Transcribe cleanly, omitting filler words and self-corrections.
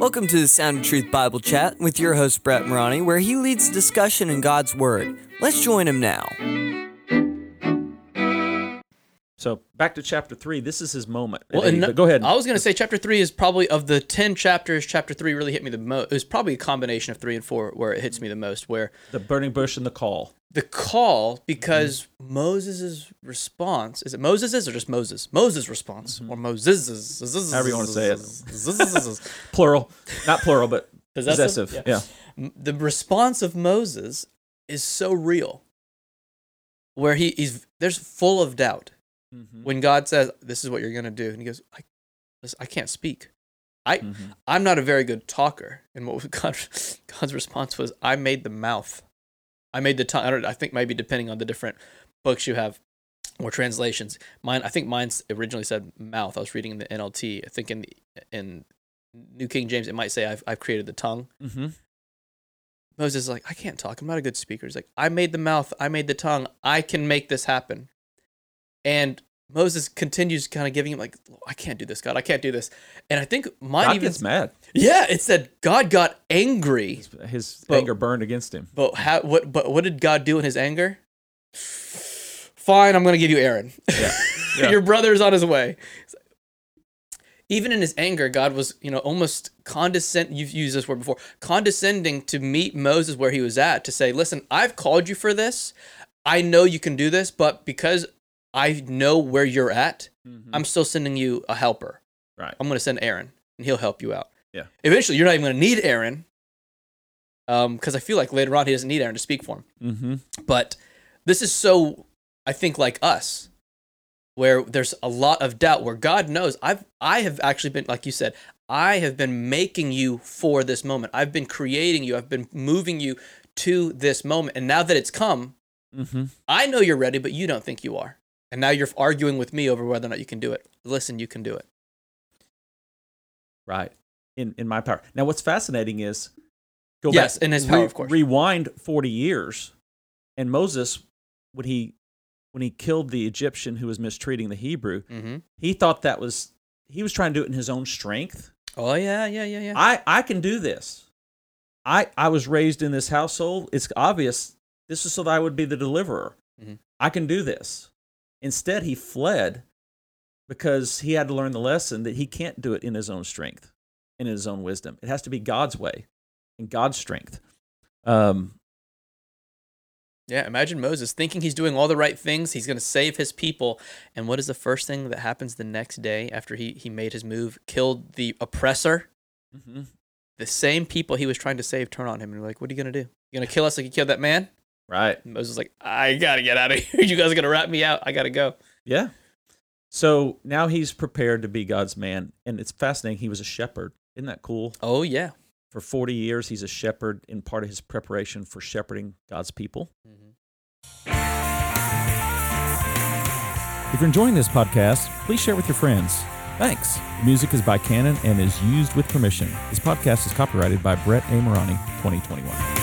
Welcome to the Sound of Truth Bible Chat with your host, Brett Moroni, where he leads discussion in God's Word. Let's join him now. So back to chapter 3. This is his moment. Well, go ahead. I was going to say chapter 3 is probably, of the 10 chapters, chapter 3 really hit me the most. It was probably a combination of 3 and 4 where it hits me the most. Where the burning bush and the call. The call, because Moses' response, is it Moses' or just Moses? Moses' response, or Moses'. However you want to say it. Plural. Not plural, but possessive. Yeah. The response of Moses is so real, where he's full of doubt. Mm-hmm. When God says, this is what you're going to do, and he goes, I can't speak. I'm not a very good talker. And what was God's response was, I made the mouth. I made the tongue. I think maybe depending on the different books you have or translations. Mine originally said mouth. I was reading in the NLT. I think in New King James, it might say, I've created the tongue. Mm-hmm. Moses is like, I can't talk. I'm not a good speaker. He's like, I made the mouth. I made the tongue. I can make this happen. And Moses continues kind of giving him like, I can't do this, God. I can't do this. And I think God gets mad. Yeah, it said God got angry. His anger burned against him. But what did God do in his anger? Fine, I'm going to give you Aaron. Yeah. Your brother's on his way. Even in his anger, God was, almost condescending. You've used this word before. Condescending to meet Moses where he was at, to say, listen, I've called you for this. I know you can do this, but because I know where you're at, I'm still sending you a helper. Right. I'm going to send Aaron, and he'll help you out. Yeah. Eventually, you're not even going to need Aaron, because I feel like later on he doesn't need Aaron to speak for him. Mm-hmm. But this is so, I think, like us, where there's a lot of doubt, where God knows, I have actually been, like you said, I have been making you for this moment. I've been creating you. I've been moving you to this moment. And now that it's come, I know you're ready, but you don't think you are. And now you're arguing with me over whether or not you can do it. Listen, you can do it. Right. In my power. Now, what's fascinating is, back, in his power, of course. Rewind 40 years, and Moses, when he killed the Egyptian who was mistreating the Hebrew, he thought he was trying to do it in his own strength. Oh, yeah. I can do this. I was raised in this household. It's obvious. This is so that I would be the deliverer. Mm-hmm. I can do this. Instead, he fled because he had to learn the lesson that he can't do it in his own strength, in his own wisdom. It has to be God's way and God's strength. Imagine Moses thinking he's doing all the right things. He's going to save his people. And what is the first thing that happens the next day after he made his move, killed the oppressor? Mm-hmm. The same people he was trying to save turn on him and be like, what are you going to do? You're going to kill us like you killed that man? Right. Moses was like, I got to get out of here. You guys are going to wrap me out. I got to go. Yeah. So now he's prepared to be God's man. And it's fascinating. He was a shepherd. Isn't that cool? Oh, yeah. For 40 years, he's a shepherd in part of his preparation for shepherding God's people. Mm-hmm. If you're enjoying this podcast, please share it with your friends. Thanks. The music is by Canon and is used with permission. This podcast is copyrighted by Brett A. Moroni, 2021.